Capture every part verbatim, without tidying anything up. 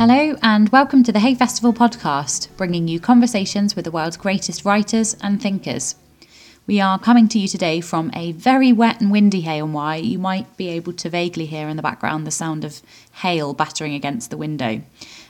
Hello and welcome to the Hay Festival podcast, bringing you conversations with the world's greatest writers and thinkers. We are coming to you today from a very wet and windy Hay on Wye. You might be able to vaguely hear in the background the sound of hail battering against the window.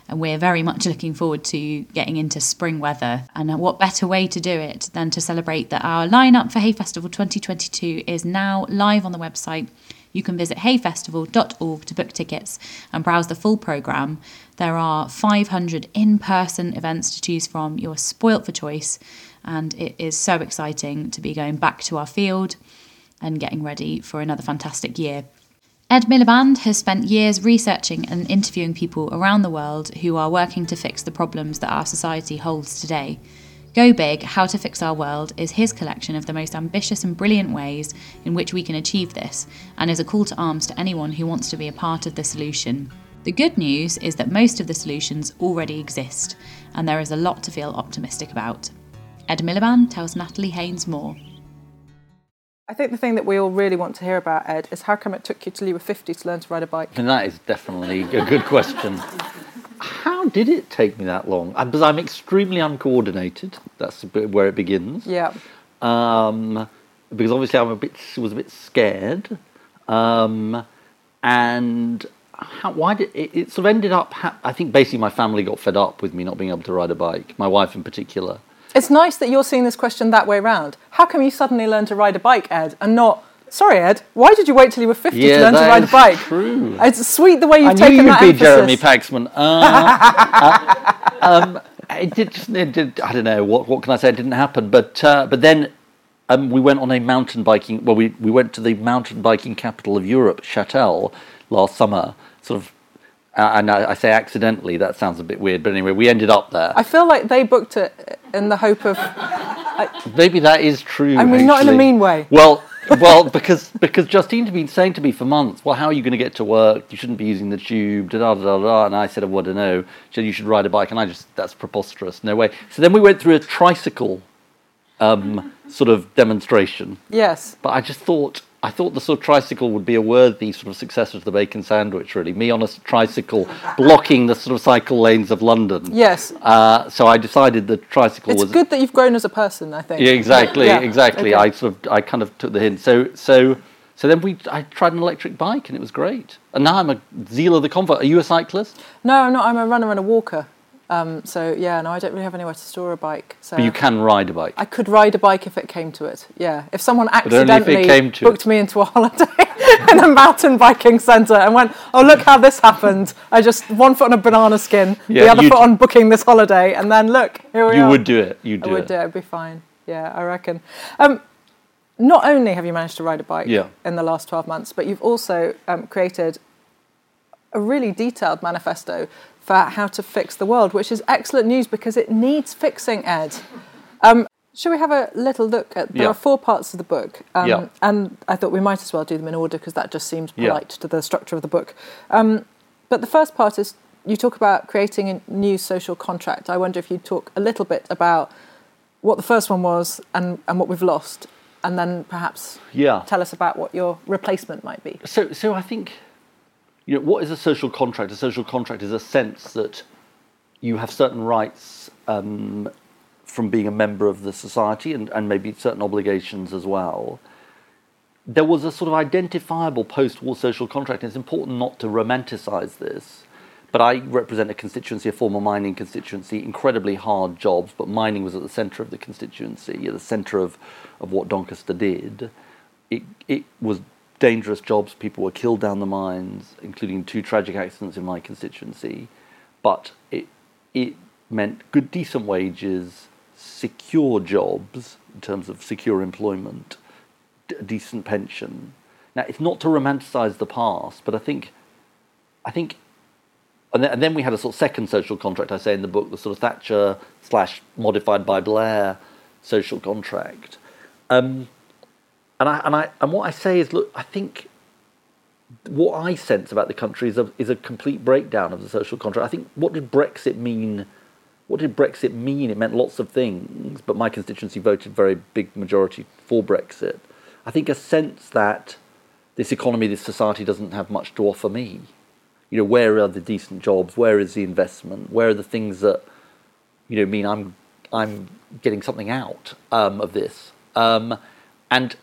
And we're very much looking forward to getting into spring weather. And what better way to do it than to celebrate that our lineup for Hay Festival twenty twenty-two is now live on the website. You can visit hay festival dot org to book tickets and browse the full programme. There are five hundred in-person events to choose from. You're spoilt for choice, and it is so exciting to be going back to our field and getting ready for another fantastic year. Ed Miliband has spent years researching and interviewing people around the world who are working to fix the problems that our society holds today. Go Big, How to Fix Our World is his collection of the most ambitious and brilliant ways in which we can achieve this, and is a call to arms to anyone who wants to be a part of the solution. The good news is that most of the solutions already exist, and there is a lot to feel optimistic about. Ed Miliband tells Natalie Haynes more. I think the thing that we all really want to hear about, Ed, is how come it took you till you were fifty to learn to ride a bike? And that is definitely a good question. How did it take me that long? Because I'm extremely uncoordinated. That's where it begins. Yeah. Um, because obviously I'm a bit was a bit scared, um, and how, why did it, it sort of ended up? Ha- I think basically my family got fed up with me not being able to ride a bike. My wife in particular. It's nice that you're seeing this question that way round. How come you suddenly learned to ride a bike, Ed, and not? Sorry, Ed, why did you wait till you were fifty yeah, to learn to ride a bike? Yeah, true. It's sweet the way you've I taken that I knew you'd be emphasis. Jeremy Paxman. Uh, uh, um, it did, just, it did, I don't know, what what can I say? It didn't happen. But uh, but then um, we went on a mountain biking, well, we, we went to the mountain biking capital of Europe, Châtel, last summer, sort of. Uh, and I, I say accidentally, that sounds a bit weird, but anyway, we ended up there. I feel like they booked it in the hope of... I, Maybe that is true, I mean, actually. Not in a mean way. Well, well, because because Justine had been saying to me for months, well, how are you going to get to work? You shouldn't be using the tube, da-da-da-da, and I said, well, I don't know. She said, you should ride a bike, and I just, that's preposterous, no way. So then we went through a tricycle um, sort of demonstration. Yes. But I just thought... I thought the sort of tricycle would be a worthy sort of successor to the bacon sandwich, really. Me on a tricycle blocking the sort of cycle lanes of London. Yes. Uh, so I decided the tricycle it's was... It's good that you've grown as a person, I think. Yeah, exactly, yeah. exactly. Okay. I sort of, I kind of took the hint. So so, so then we, I tried an electric bike and it was great. And now I'm a zeal of the convert. Are you a cyclist? No, I'm not. I'm a runner and a walker. Um, so, yeah, no, I don't really have anywhere to store a bike. So. But you can ride a bike? I could ride a bike if it came to it, yeah. If someone accidentally if came to booked it. me into a holiday in a mountain biking centre and went, oh, look how this happened. I just, one foot on a banana skin, yeah, the other foot on booking this holiday, and then look, here we you are. You would do it, you'd do it. I would it. do it, it'd be fine, yeah, I reckon. Um, not only have you managed to ride a bike yeah. in the last twelve months, but you've also um, created a really detailed manifesto for how to fix the world, which is excellent news because it needs fixing, Ed. Um, shall we have a little look at... There yeah. are four parts of the book, um, yeah. and I thought we might as well do them in order because that just seems polite yeah. to the structure of the book. Um, but the first part is you talk about creating a new social contract. I wonder if you'd talk a little bit about what the first one was and, and what we've lost, and then perhaps yeah. tell us about what your replacement might be. So, so I think... You know, what is a social contract? A social contract is a sense that you have certain rights um, from being a member of the society and, and maybe certain obligations as well. There was a sort of identifiable post-war social contract, and it's important not to romanticise this, but I represent a constituency, a former mining constituency, incredibly hard jobs, but mining was at the centre of the constituency, at the centre of, of what Doncaster did. It, it was... dangerous jobs, people were killed down the mines, including two tragic accidents in my constituency, but it it meant good, decent wages, secure jobs in terms of secure employment, d- decent pension. Now, it's not to romanticise the past, but I think, I think, and then, and then we had a sort of second social contract, I say in the book, the sort of Thatcher slash modified by Blair social contract. Um, And I and I and what I say is, look, I think what I sense about the country is a is a complete breakdown of the social contract. I think what did Brexit mean? What did Brexit mean? It meant lots of things, but my constituency voted very big majority for Brexit. I think a sense that this economy, this society doesn't have much to offer me. you know, where are the decent jobs? Where is the investment? Where are the things that, you know, mean I'm I'm getting something out um, of this? Um, and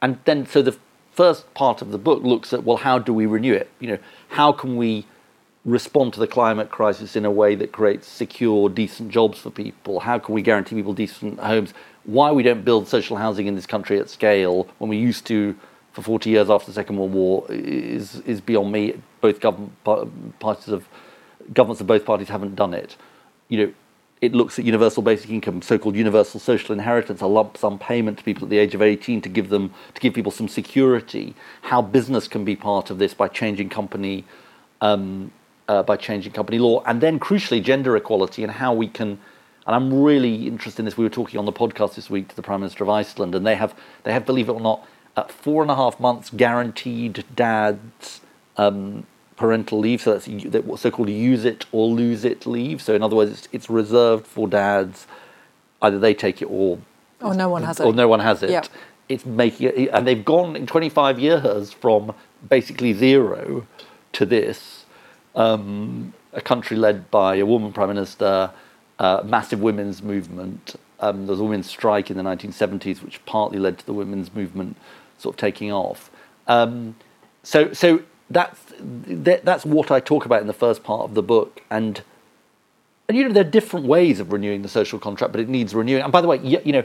and then so the first part of the book looks at, well, how do we renew it? You know, how can we respond to the climate crisis in a way that creates secure, decent jobs for people? How can we guarantee people decent homes? Why we don't build social housing in this country at scale when we used to for forty years after the Second World War is is beyond me. Both government parties of governments of both parties haven't done it. You know, it looks at universal basic income, so-called universal social inheritance, a lump sum payment to people at the age of eighteen to give them to give people some security. How business can be part of this by changing company. Um, Uh, by changing company law, and then crucially gender equality and how we can, and I'm really interested in this, we were talking on the podcast this week to the Prime Minister of Iceland, and they have, they have, believe it or not, uh, four and a half months guaranteed dad's um, parental leave, so that's that so-called use it or lose it leave, so in other words, it's, it's reserved for dads, either they take it or... Or no one has it. Or no one has it. Yep. It's making it, and they've gone in twenty-five years from basically zero to this, Um, a country led by a woman prime minister, uh, massive women's movement. Um, there was a women's strike in the nineteen seventies, which partly led to the women's movement sort of taking off. Um, so, so that's that, that's what I talk about in the first part of the book. And and you know, there are different ways of renewing the social contract, but it needs renewing. And by the way, you, you know,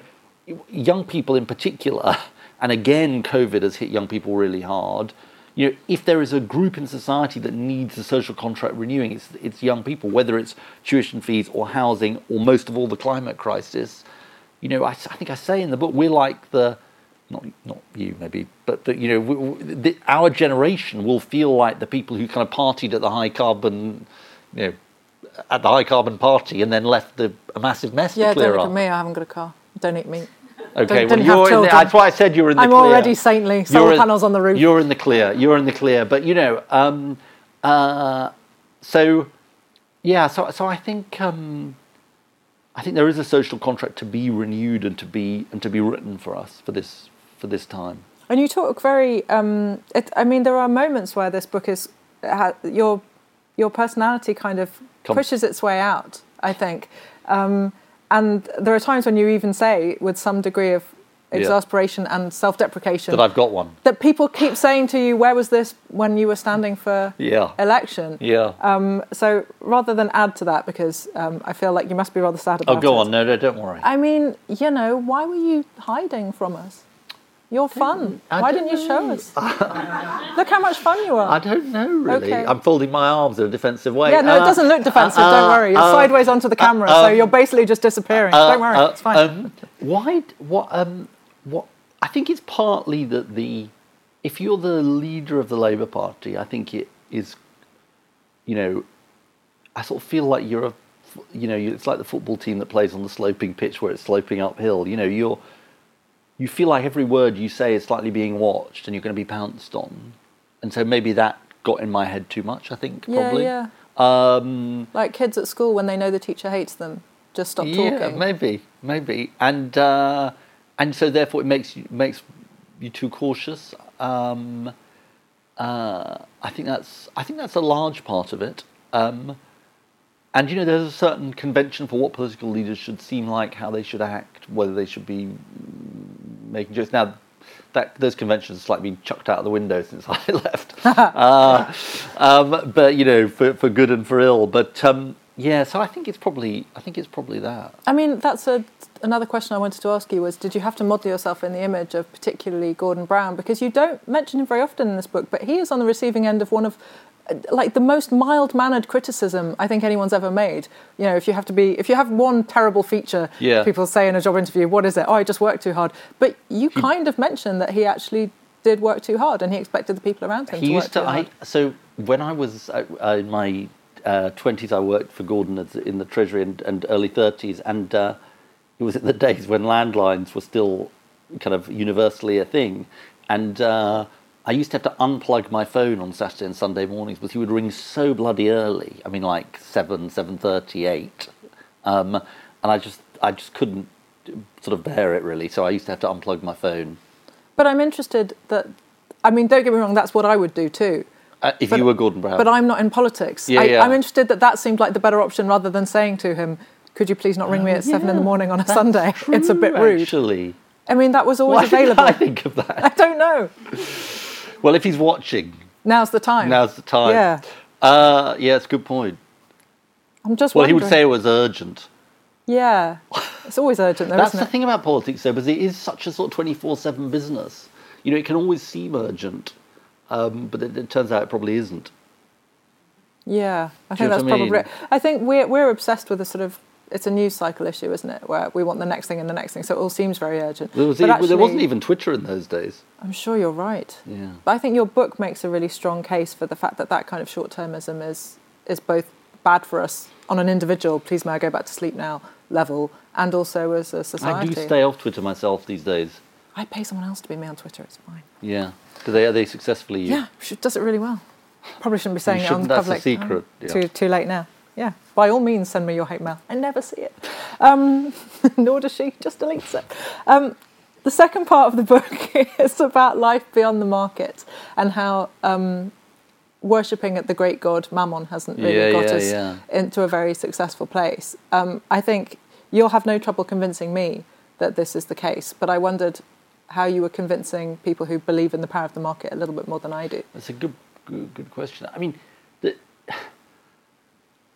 young people in particular, and again, COVID has hit young people really hard. You know, if there is a group in society that needs a social contract renewing, it's it's young people, whether it's tuition fees or housing or most of all the climate crisis. You know, I, I think I say in the book, we're like the, not not you maybe, but the, you know, we, we, the, our generation will feel like the people who kind of partied at the high carbon, you know, at the high carbon party and then left the a massive mess yeah, to clear up. Yeah, don't eat me, I haven't got a car. Don't eat meat. Okay, don't, well, don't you're in the, that's why I said you were in the I'm clear. I'm already saintly. Solar in, panels on the roof. You're in the clear. You're in the clear. But you know, um, uh, so yeah. So so I think um, I think there is a social contract to be renewed and to be and to be written for us for this for this time. And you talk very. Um, it, I mean, there are moments where this book is ha, your your personality kind of Come. pushes its way out, I think. Um, And there are times when you even say, with some degree of exasperation yeah. and self-deprecation... That I've got one. That people keep saying to you, where was this when you were standing for yeah. election? Yeah. Um, so rather than add to that, because um, I feel like you must be rather sad about it. Oh, go it. on. No, no, don't worry. I mean, you know, why were you hiding from us? You're fun. I why didn't you show us? Look how much fun you are. I don't know, really. Okay. I'm folding my arms in a defensive way. Yeah, no, uh, it doesn't look defensive, uh, don't worry. You're uh, sideways onto the camera, uh, so you're basically just disappearing. Uh, don't worry, uh, it's fine. Um, why, what, um, what, I think it's partly that the, if you're the leader of the Labour Party, I think it is, you know, I sort of feel like you're a, you know, it's like the football team that plays on the sloping pitch where it's sloping uphill. You know, you're, you feel like every word you say is slightly being watched and you're going to be pounced on. And so maybe that got in my head too much, I think, yeah, probably. Yeah, yeah. Um, like kids at school when they know the teacher hates them, just stop yeah, talking. Yeah, maybe, maybe. And uh, and so therefore it makes you, makes you too cautious. Um, uh, I think that's I think that's a large part of it. Um, and, you know, there's a certain convention for what political leaders should seem like, how they should act, whether they should be... making jokes. Now, that those conventions are slightly chucked out of the window since I left. uh, um, but you know, for for good and for ill. But um, yeah, so I think it's probably I think it's probably that. I mean, that's a another question I wanted to ask you was: did you have to model yourself in the image of particularly Gordon Brown? Because you don't mention him very often in this book, but he is on the receiving end of one of like the most mild-mannered criticism I think anyone's ever made. You know, if you have to be, if you have one terrible feature, yeah. people say in a job interview, "What is it?" "Oh, I just worked too hard." But you he, kind of mentioned that he actually did work too hard, and he expected the people around him he to used work to, too hard. I, so when I was uh, in my twenties, uh, I worked for Gordon as, in the Treasury and, and early thirties, and uh, it was in the days when landlines were still kind of universally a thing, and. Uh, I used to have to unplug my phone on Saturday and Sunday mornings because he would ring so bloody early. I mean, like seven, seven thirty, eight, um, and I just, I just couldn't sort of bear it really. So I used to have to unplug my phone. But I'm interested that, I mean, don't get me wrong, that's what I would do too. Uh, if but, you were Gordon Brown. But I'm not in politics. Yeah, I, yeah. I'm interested that that seemed like the better option rather than saying to him, could you please not ring me at um, yeah, seven in the morning on a Sunday? True, it's a bit rude. Actually. I mean, that was always Why available. Why did I think of that? I don't know. Well, if he's watching. Now's the time. Now's the time. Yeah. Uh, yeah, it's a good point. I'm just well, wondering. Well, he would say it was urgent. Yeah. It's always urgent, though, That's isn't it? That's the thing about politics, though, because it is such a sort of twenty-four seven business. You know, it can always seem urgent. Um, but it, it turns out it probably isn't. Yeah, I think that's I mean? probably. I think we're we're obsessed with a sort of it's a news cycle issue, isn't it? Where we want the next thing and the next thing, so it all seems very urgent. There, was but it, actually, there wasn't even Twitter in those days. I'm sure you're right. Yeah, but I think your book makes a really strong case for the fact that that kind of short-termism is is both bad for us on an individual, please may I go back to sleep now level, and also as a society. I do stay off Twitter myself these days. I pay someone else to be me on Twitter. It's fine. Yeah. Do they, are they successfully used? Yeah, she does it really well. Probably shouldn't be saying shouldn't, it on the public. That's a secret. Oh, yeah. Too too late now. Yeah. By all means, send me your hate mail. I never see it. Um, nor does she. Just deletes it. Um, the second part of the book is about life beyond the market and how um, worshipping at the great god Mammon hasn't really yeah, got yeah, us yeah. into a very successful place. Um, I think you'll have no trouble convincing me that this is the case, but I wondered how you were convincing people who believe in the power of the market a little bit more than I do. That's a good good, good question. I mean, the,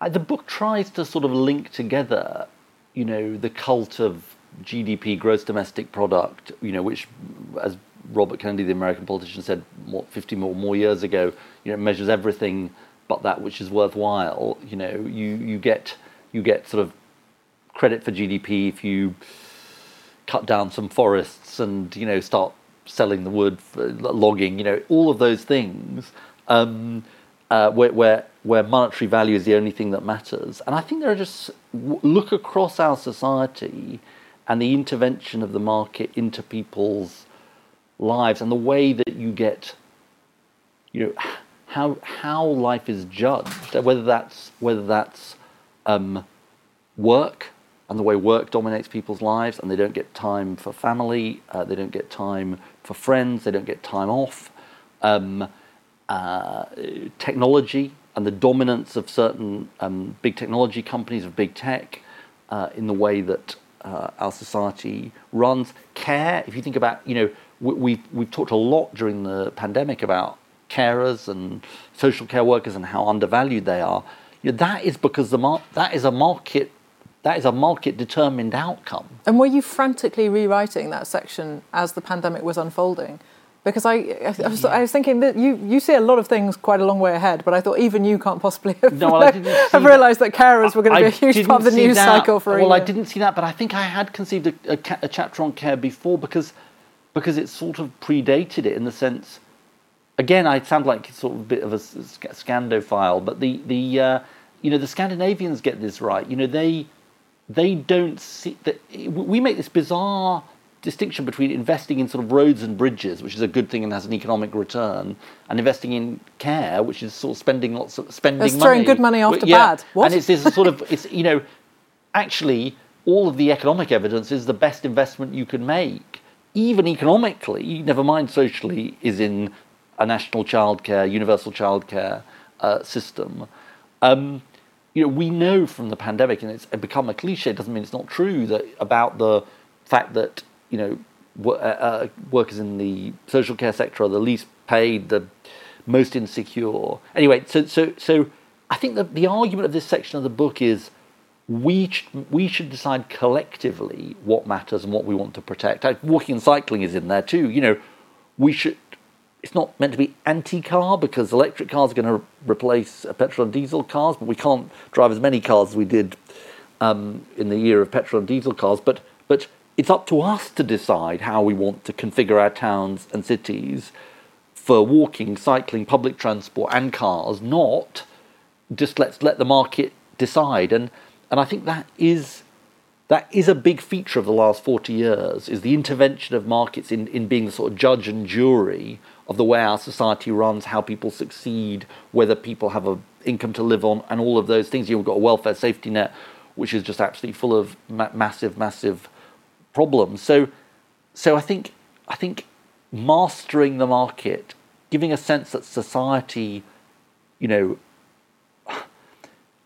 the book tries to sort of link together, you know, the cult of G D P, gross domestic product, you know, which, as Robert Kennedy, the American politician, said, what, fifty or more years ago, you know, measures everything but that which is worthwhile. You know, you, you get you get sort of credit for G D P if you cut down some forests and, you know, start selling the wood, for logging, you know, all of those things um, uh, where, where where monetary value is the only thing that matters. And I think there are just, look across our society and the intervention of the market into people's lives and the way that you get, you know, how how life is judged, whether that's, whether that's um, work, and the way work dominates people's lives, and they don't get time for family, uh, they don't get time for friends, they don't get time off. Um, uh, technology and the dominance of certain um, big technology companies, of big tech, uh, in the way that uh, our society runs. Care, if you think about, you know, we, we've, we've talked a lot during the pandemic about carers and social care workers and how undervalued they are. You know, that is because the mar- that is a market. That is a market-determined outcome. And were you frantically rewriting that section as the pandemic was unfolding? Because I, I, I, was, I was thinking that you, you see a lot of things quite a long way ahead, but I thought even you can't possibly have, no, well, have realised that carers were going to I, be a huge part of the news that. cycle for well, a Well, I didn't see that, but I think I had conceived a, a, a chapter on care before because because it sort of predated it in the sense. Again, I sound like sort of a bit of a scandophile, but the the uh, you know the Scandinavians get this right. You know they. They don't see that we make this bizarre distinction between investing in sort of roads and bridges, which is a good thing and has an economic return, and investing in care, which is sort of spending lots of spending it's money. It's throwing good money after yeah. bad. What? And it's this sort of it's you know, actually, all of the economic evidence is the best investment you can make, even economically. Never mind socially, is in a national childcare, universal childcare uh, system. Um, You know, we know from the pandemic, and it's become a cliche, doesn't mean it's not true, that about the fact that, you know, w- uh, workers in the social care sector are the least paid, the most insecure. Anyway, so so so I think that the argument of this section of the book is we, ch- we should decide collectively what matters and what we want to protect. I, walking and cycling is in there too. You know, we should... It's not meant to be anti-car because electric cars are going to re- replace uh, petrol and diesel cars, but we can't drive as many cars as we did um, in the year of petrol and diesel cars. But but it's up to us to decide how we want to configure our towns and cities for walking, cycling, public transport and cars, not just let's let the market decide. And and I think that is... That is a big feature of the last forty years, is the intervention of markets in, in being the sort of judge and jury of the way our society runs, how people succeed, whether people have an income to live on, and all of those things. You've got a welfare safety net, which is just absolutely full of ma- massive, massive problems. So so I think I think mastering the market giving a sense that society, you know,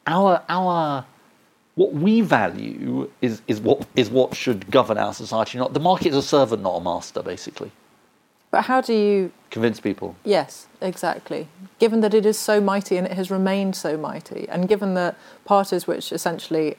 our our what we value is is what is what should govern our society. Not the market is a servant, not a master, basically. But how do you convince people? Yes, exactly. Given that it is so mighty and it has remained so mighty, and given that parties which essentially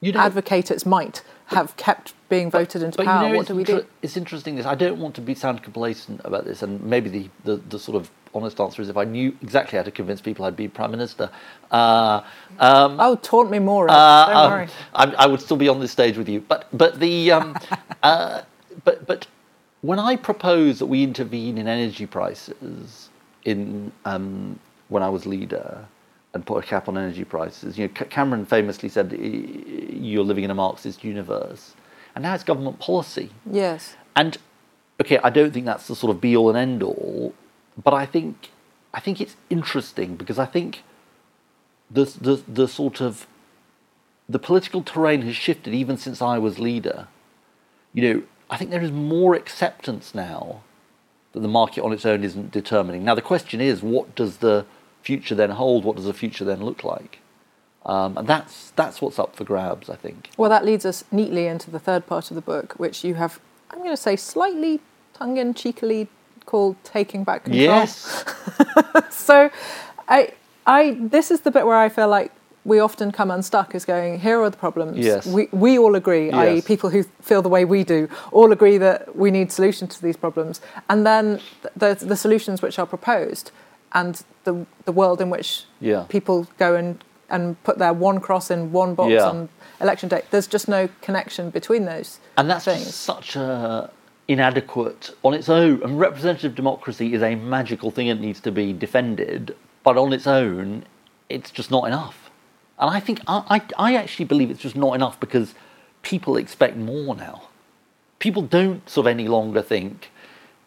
you know, advocate its might have kept being voted but, into but power, you know, what do we do? It's interesting this. I don't want to be sound complacent about this, and maybe the, the, the sort of honest answer is if I knew exactly how to convince people I'd be Prime Minister. Uh, um, oh, taunt me more. Uh, don't um, worry. I, I would still be on this stage with you. But, but the... Um, uh, but but... When I proposed that we intervene in energy prices, in um, when I was leader, and put a cap on energy prices, you know, C- Cameron famously said, "You're living in a Marxist universe," and now it's government policy. Yes. And okay, I don't think that's the sort of be all and end all, but I think I think it's interesting because I think the the the sort of the political terrain has shifted even since I was leader. You know. I think there is more acceptance now that the market on its own isn't determining. Now, the question is, what does the future then hold? What does the future then look like? Um, and that's that's what's up for grabs, I think. Well, that leads us neatly into the third part of the book, which you have, I'm going to say, slightly tongue-in-cheekily called Taking Back Control. Yes. So I, I, this is the bit where I feel like we often come unstuck is going, here are the problems. Yes. We we all agree, yes. that is people who feel the way we do, all agree that we need solutions to these problems. And then the, the solutions which are proposed and the the world in which yeah. people go and, and put their one cross in one box yeah. on election day, there's just no connection between those And that's things. Such a inadequate on its own. And representative democracy is a magical thing. It needs to be defended. But on its own, it's just not enough. And I think, I, I actually believe it's just not enough because people expect more now. People don't sort of any longer think,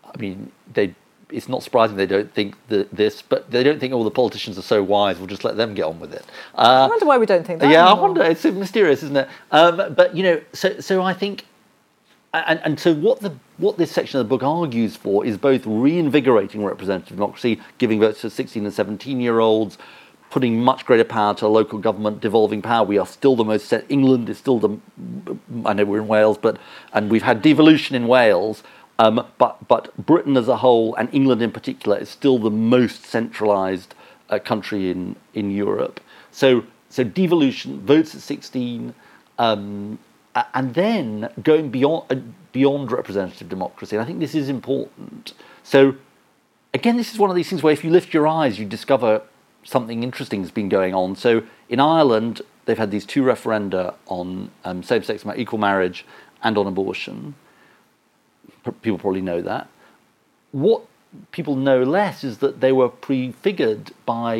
I mean, they. It's not surprising they don't think the, this, but they don't think all oh, the politicians are so wise, we'll just let them get on with it. Uh, I wonder why we don't think that. Yeah, anymore. I wonder, it's mysterious, isn't it? Um, but, you know, so so I think, and, and so what the what this section of the book argues for is both reinvigorating representative democracy, giving votes to sixteen and seventeen-year-olds, putting much greater power to local government, devolving power. We are still the most set. England is still the... I know we're in Wales, but... And we've had devolution in Wales, um, but but Britain as a whole, and England in particular, is still the most centralised uh, country in, in Europe. So so devolution, votes at sixteen, um, and then going beyond uh, beyond representative democracy. And I think this is important. So, again, this is one of these things where if you lift your eyes, you discover... something interesting has been going on. So in Ireland, they've had these two referenda on um, same-sex, equal marriage and on abortion. P- people probably know that. What people know less is that they were prefigured by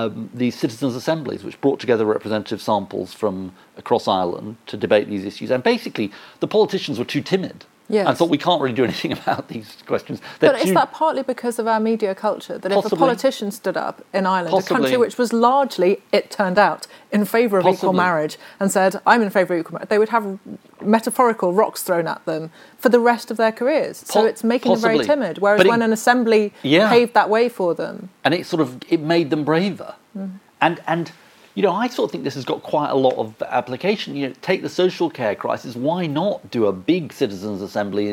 um, the citizens' assemblies, which brought together representative samples from across Ireland to debate these issues. And basically, the politicians were too timid. Yes. And thought we can't really do anything about these questions. They're but is that partly because of our media culture? That possibly, if a politician stood up in Ireland, possibly, a country which was largely, it turned out, in favour of possibly. equal marriage, and said, I'm in favour of equal marriage, they would have metaphorical rocks thrown at them for the rest of their careers. So po- it's making possibly. them very timid. Whereas it, when an assembly yeah. paved that way for them... And it sort of, it made them braver. Mm. And And... You know, I sort of think this has got quite a lot of application. You know, take the social care crisis. Why not do a big citizens' assembly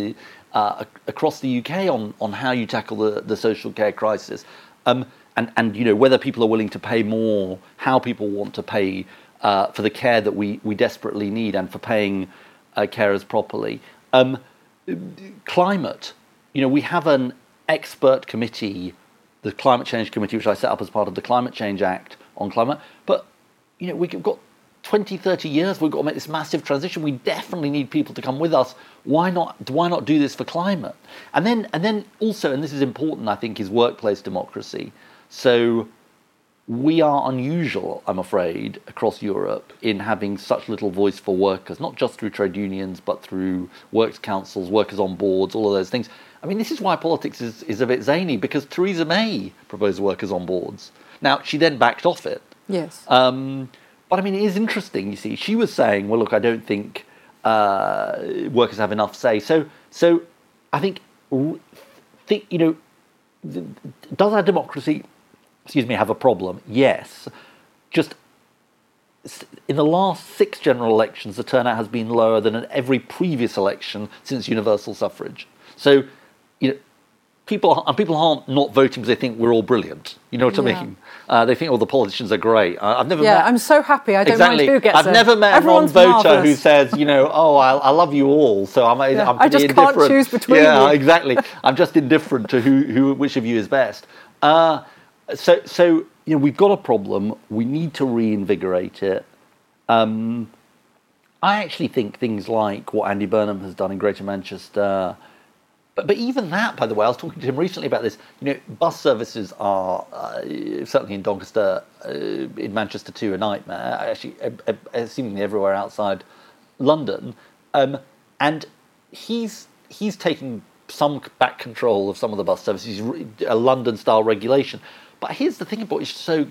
uh, across the U K on, on how you tackle the, the social care crisis? Um, and, and, you know, whether people are willing to pay more, how people want to pay uh, for the care that we, we desperately need and for paying uh, carers properly. Um, climate. You know, we have an expert committee, the Climate Change Committee, which I set up as part of the Climate Change Act on climate. But you know, we've got twenty, thirty years, we've got to make this massive transition. We definitely need people to come with us. Why not why not do this for climate? And then and then also, and this is important, I think, is workplace democracy. So we are unusual, I'm afraid, across Europe in having such little voice for workers, not just through trade unions, but through works councils, workers on boards, all of those things. I mean, this is why politics is, is a bit zany, because Theresa May proposed workers on boards. Now, she then backed off it. Yes. Um, but, I mean, it is interesting, you see. She was saying, well, look, I don't think uh, workers have enough say. So, so I think, th- you know, does our democracy, excuse me, have a problem? Yes. Just in the last six general elections, the turnout has been lower than in every previous election since universal suffrage. So, you know, people and people aren't not voting because they think we're all brilliant. You know what yeah. I mean? Uh, they think all oh, the politicians are great. I've never yeah, met... I'm so happy. I don't exactly. mind who gets I've it. I've never met Everyone's one voter marvellous. who says, you know, oh, I, I love you all, so I'm, yeah. I'm pretty I just indifferent. can't choose between yeah, you. Yeah, exactly. I'm just indifferent to who, who which of you is best. Uh, so, so. You know, we've got a problem. We need to reinvigorate it. Um, I actually think things like what Andy Burnham has done in Greater Manchester, but but even that, by the way, I was talking to him recently about this. You know, bus services are uh, certainly in Doncaster, uh, in Manchester too, a nightmare. Actually, uh, uh, seemingly everywhere outside London, um, and he's he's taking some back control of some of the bus services, a London-style regulation. But here's the thing about what is so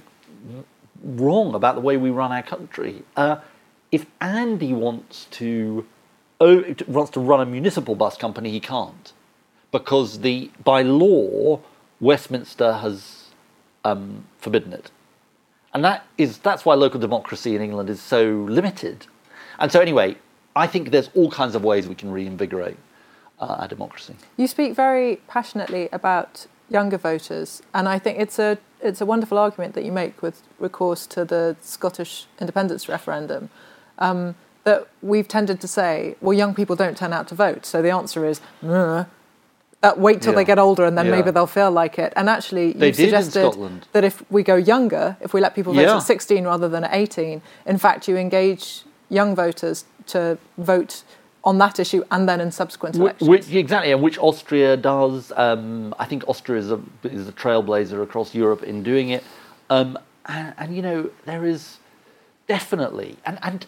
wrong about the way we run our country. Uh, if Andy wants to oh, wants to run a municipal bus company, he can't, because the by law Westminster has um, forbidden it, and that is that's why local democracy in England is so limited. And so, anyway, I think there's all kinds of ways we can reinvigorate uh, our democracy. You speak very passionately about younger voters, and I think it's a it's a wonderful argument that you make with recourse to the Scottish independence referendum, um, that we've tended to say, well, young people don't turn out to vote, so the answer is uh, wait till yeah. they get older and then yeah. maybe they'll feel like it. And actually, you suggested that if we go younger, if we let people vote yeah. at sixteen rather than at eighteen, in fact, you engage young voters to vote on that issue and then in subsequent elections. Which, exactly, and which Austria does. Um, I think Austria is a, is a trailblazer across Europe in doing it. Um, and, and, you know, there is definitely... And, and,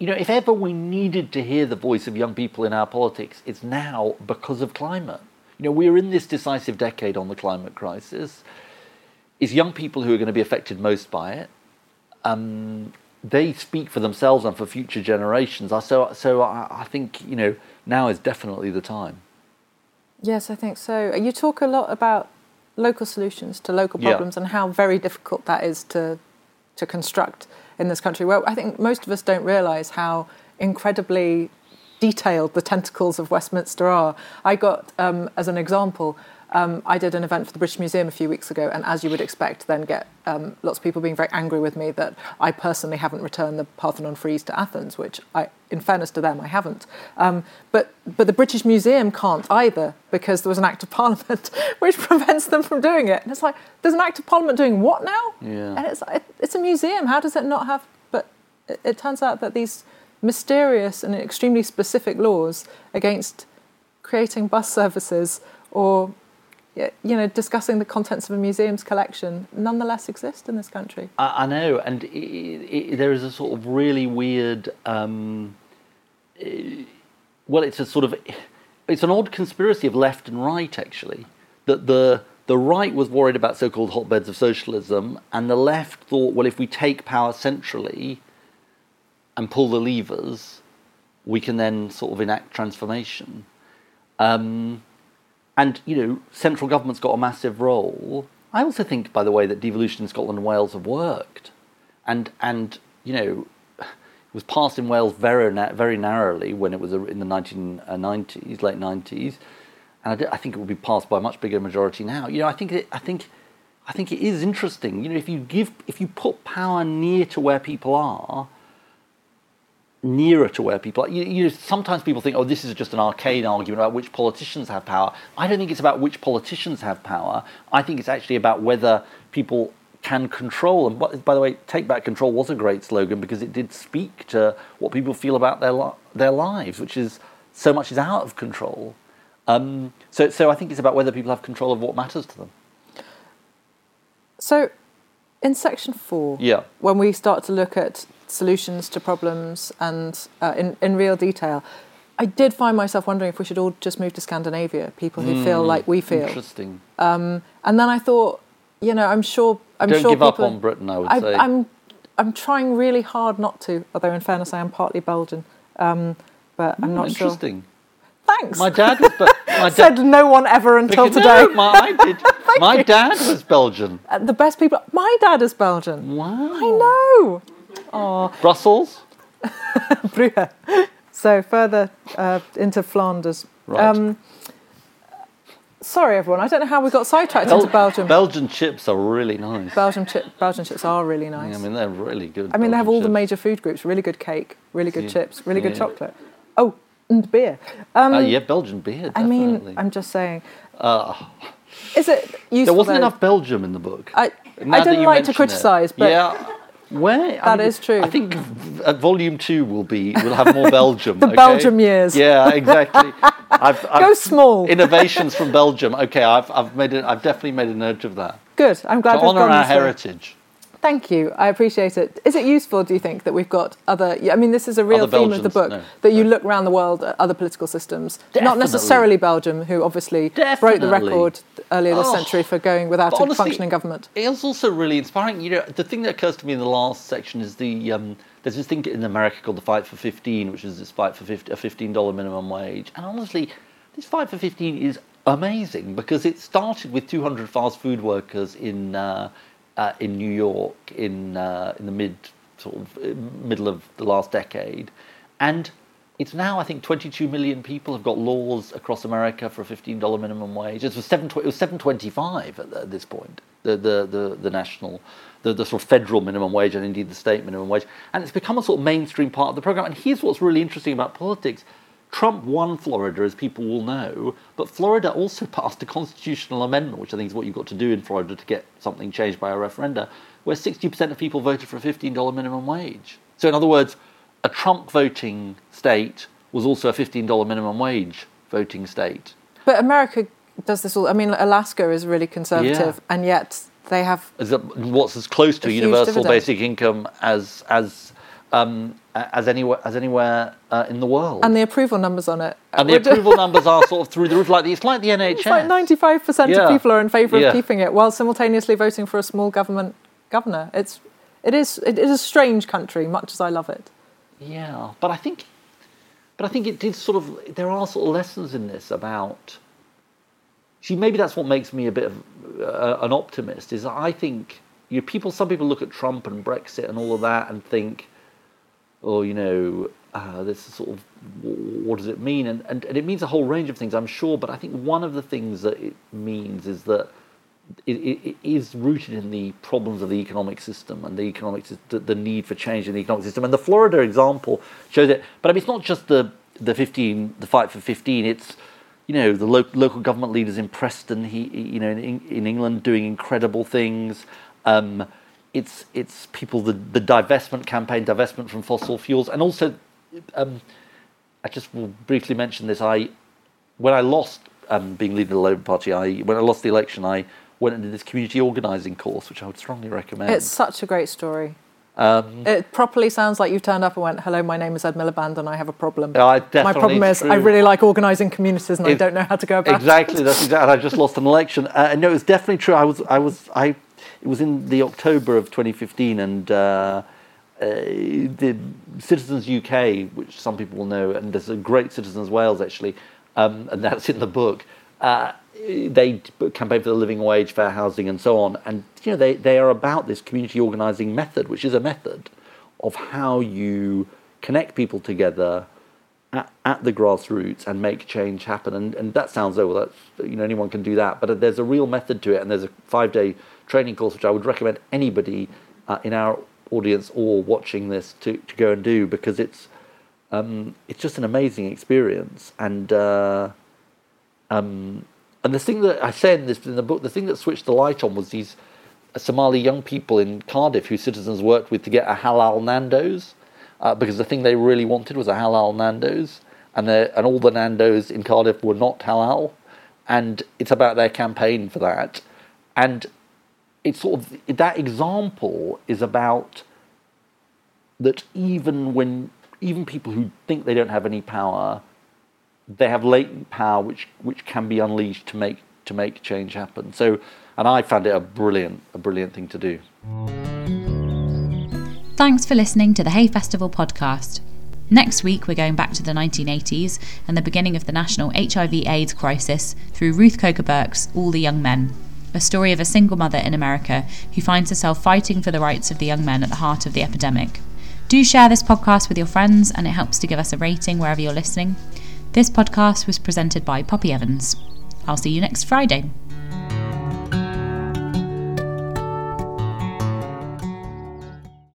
you know, if ever we needed to hear the voice of young people in our politics, it's now because of climate. You know, we're in this decisive decade on the climate crisis. It's young people who are going to be affected most by it. Um... They speak for themselves and for future generations. So, so I, I think, you know, now is definitely the time. Yes, I think so. You talk a lot about local solutions to local problems yeah. and how very difficult that is to to construct in this country. Well, I think most of us don't realise how incredibly detailed the tentacles of Westminster are. I got, um, as an example... Um, I did an event for the British Museum a few weeks ago, and as you would expect, then get um, lots of people being very angry with me that I personally haven't returned the Parthenon Frieze to Athens, which, I, in fairness to them, I haven't. Um, but but the British Museum can't either, because there was an Act of Parliament which prevents them from doing it. And it's like, there's an Act of Parliament doing what now? Yeah. And it's it, it's a museum. How does it not have... But it, it turns out that these mysterious and extremely specific laws against creating bus services or... you know, discussing the contents of a museum's collection nonetheless exist in this country. I, I know, and it, it, there is a sort of really weird... Um, it, well, it's a sort of... It's an odd conspiracy of left and right, actually, that the the right was worried about so-called hotbeds of socialism, and the left thought, well, if we take power centrally and pull the levers, we can then sort of enact transformation. Um... And, you know, central government's got a massive role. I also think, by the way, that devolution in Scotland and Wales have worked. And, and you know, it was passed in Wales very very narrowly when it was in the nineteen nineties, late nineties. And I, do, I think it will be passed by a much bigger majority now. You know, I think, it, I think, I think it is interesting. You know, if you give, if you put power near to where people are, nearer to where people are. You, you know, sometimes people think, oh, this is just an arcane argument about which politicians have power. I don't think it's about which politicians have power. I think it's actually about whether people can control. And by the way, Take Back Control was a great slogan because it did speak to what people feel about their li- their lives, which is so much is out of control. Um, so, so I think it's about whether people have control of what matters to them. So in section four, yeah. when we start to look at solutions to problems and uh, in, in real detail, I did find myself wondering if we should all just move to Scandinavia, people who mm, feel like we feel. Interesting. Um, and then I thought, you know, I'm sure... I'm Don't sure give people, up on Britain, I would I, say. I'm I'm trying really hard not to, although in fairness I am partly Belgian, um, but I'm mm, not interesting. sure. Interesting. Thanks. My dad was... Be- My said da- no one ever until because, today. No, my I did. my you. dad was Belgian. Uh, the best people. My dad is Belgian. Wow. I know. Oh. Brussels. Brugge. So further uh, into Flanders. Right. Um, sorry, everyone. I don't know how we got sidetracked Bel- into Belgium. Belgian chips are really nice. Belgian chip, Belgian chips are really nice. Yeah, I mean, they're really good. I mean, Belgian they have all chips. The major food groups. Really good cake. Really good yeah. chips. Really yeah. good chocolate. Oh, and beer. Um, uh, yeah, Belgian beer. Definitely. I mean, I'm just saying. Uh, is it useful? There wasn't though? enough Belgium in the book. I now I didn't like to criticise, but. Yeah. Where? That I mean, is true. I think volume two will be, we'll have more Belgium. the okay? Belgium years. Yeah, exactly. I've, I've, Go small. Innovations from Belgium. Okay, I've I've made it. I've definitely made a note of that. Good. I'm glad to we've honour gone our heritage. Way. Thank you. I appreciate it. Is it useful? Do you think that we've got other? I mean, this is a real other theme Belgians, of the book no, that you no. look around the world at other political systems, definitely. Not necessarily Belgium, who obviously definitely. broke the record earlier this oh, century for going without honestly, a functioning government. It was also really inspiring. You know, the thing that occurs to me in the last section is the um, there's this thing in America called the Fight for fifteen, which is this fight for fifty, a fifteen dollars minimum wage. And honestly, this Fight for fifteen is amazing because it started with two hundred fast food workers in. Uh, Uh, in New York in uh, in the mid sort of middle of the last decade, and it's now I think twenty-two million people have got laws across America for a fifteen dollars minimum wage. It was seven it was seven twenty-five at, at this point. The the the, the national the, the sort of federal minimum wage and indeed the state minimum wage, and it's become a sort of mainstream part of the program. And here's what's really interesting about politics. Trump won Florida, as people will know, but Florida also passed a constitutional amendment, which I think is what you've got to do in Florida to get something changed by a referenda, where sixty percent of people voted for a fifteen dollars minimum wage. So in other words, a Trump voting state was also a fifteen dollars minimum wage voting state. But America does this all. I mean, Alaska is really conservative, yeah. and yet they have... As a, what's as close to universal basic income as... as Um, as anywhere, as anywhere uh, in the world, and the approval numbers on it, and the approval numbers are sort of through the roof. Like the, it's like the N H S. It's like ninety-five percent yeah. of people are in favour yeah. of keeping it, while simultaneously voting for a small government governor. It's it is it is a strange country, much as I love it. Yeah, but I think, but I think it did sort of. There are sort of lessons in this about. See, maybe that's what makes me a bit of uh, an optimist. Is that I think you know, people. Some people look at Trump and Brexit and all of that and think. Or, you know, uh, this is sort of, what does it mean? And, and and it means a whole range of things, I'm sure. But I think one of the things that it means is that it, it, it is rooted in the problems of the economic system and the economic the, the need for change in the economic system. And the Florida example shows it. But I mean, it's not just the the fifteen, the fight for fifteen. It's you know the lo- local government leaders in Preston, he you know in in England doing incredible things. Um, It's it's people the, the divestment campaign, divestment from fossil fuels, and also, um, I just will briefly mention this. I when I lost um, being leader of the Labour Party, I when I lost the election, I went and did this community organising course, which I would strongly recommend. It's such a great story. Um, it properly sounds like you turned up and went, "Hello, my name is Ed Miliband, and I have a problem." I my problem is true. I really like organising communities, and it, I don't know how to go about exactly, it. Exactly, that's exactly. And I just lost an election. Uh, no, it's definitely true. I was I was I. It was in the October of twenty fifteen, and uh, uh, the Citizens U K, which some people will know, and there's a great Citizens Wales, actually, um, and that's in the book, uh, they campaign for the living wage, fair housing, and so on. And, you know, they, they are about this community organising method, which is a method of how you connect people together at, at the grassroots and make change happen. And, and that sounds, oh, well, that's, you know, anyone can do that. But there's a real method to it, and there's a five-day... training course, which I would recommend anybody uh, in our audience or watching this to, to go and do, because it's um, it's just an amazing experience. And uh, um, and the thing that I say in this in the book, the thing that switched the light on was these Somali young people in Cardiff who citizens worked with to get a halal Nando's, uh, because the thing they really wanted was a halal Nando's, and and all the Nando's in Cardiff were not halal, and it's about their campaign for that, and. It's sort of that example is about that even when even people who think they don't have any power, they have latent power which which can be unleashed to make to make change happen. So, and I found it a brilliant a brilliant thing to do. Thanks for listening to the Hay Festival podcast. Next week, we're going back to the nineteen eighties and the beginning of the national H I V AIDS crisis through Ruth Coker Burke's All the Young Men, a story of a single mother in America who finds herself fighting for the rights of the young men at the heart of the epidemic. Do share this podcast with your friends, and it helps to give us a rating wherever you're listening. This podcast was presented by Poppy Evans. I'll see you next Friday.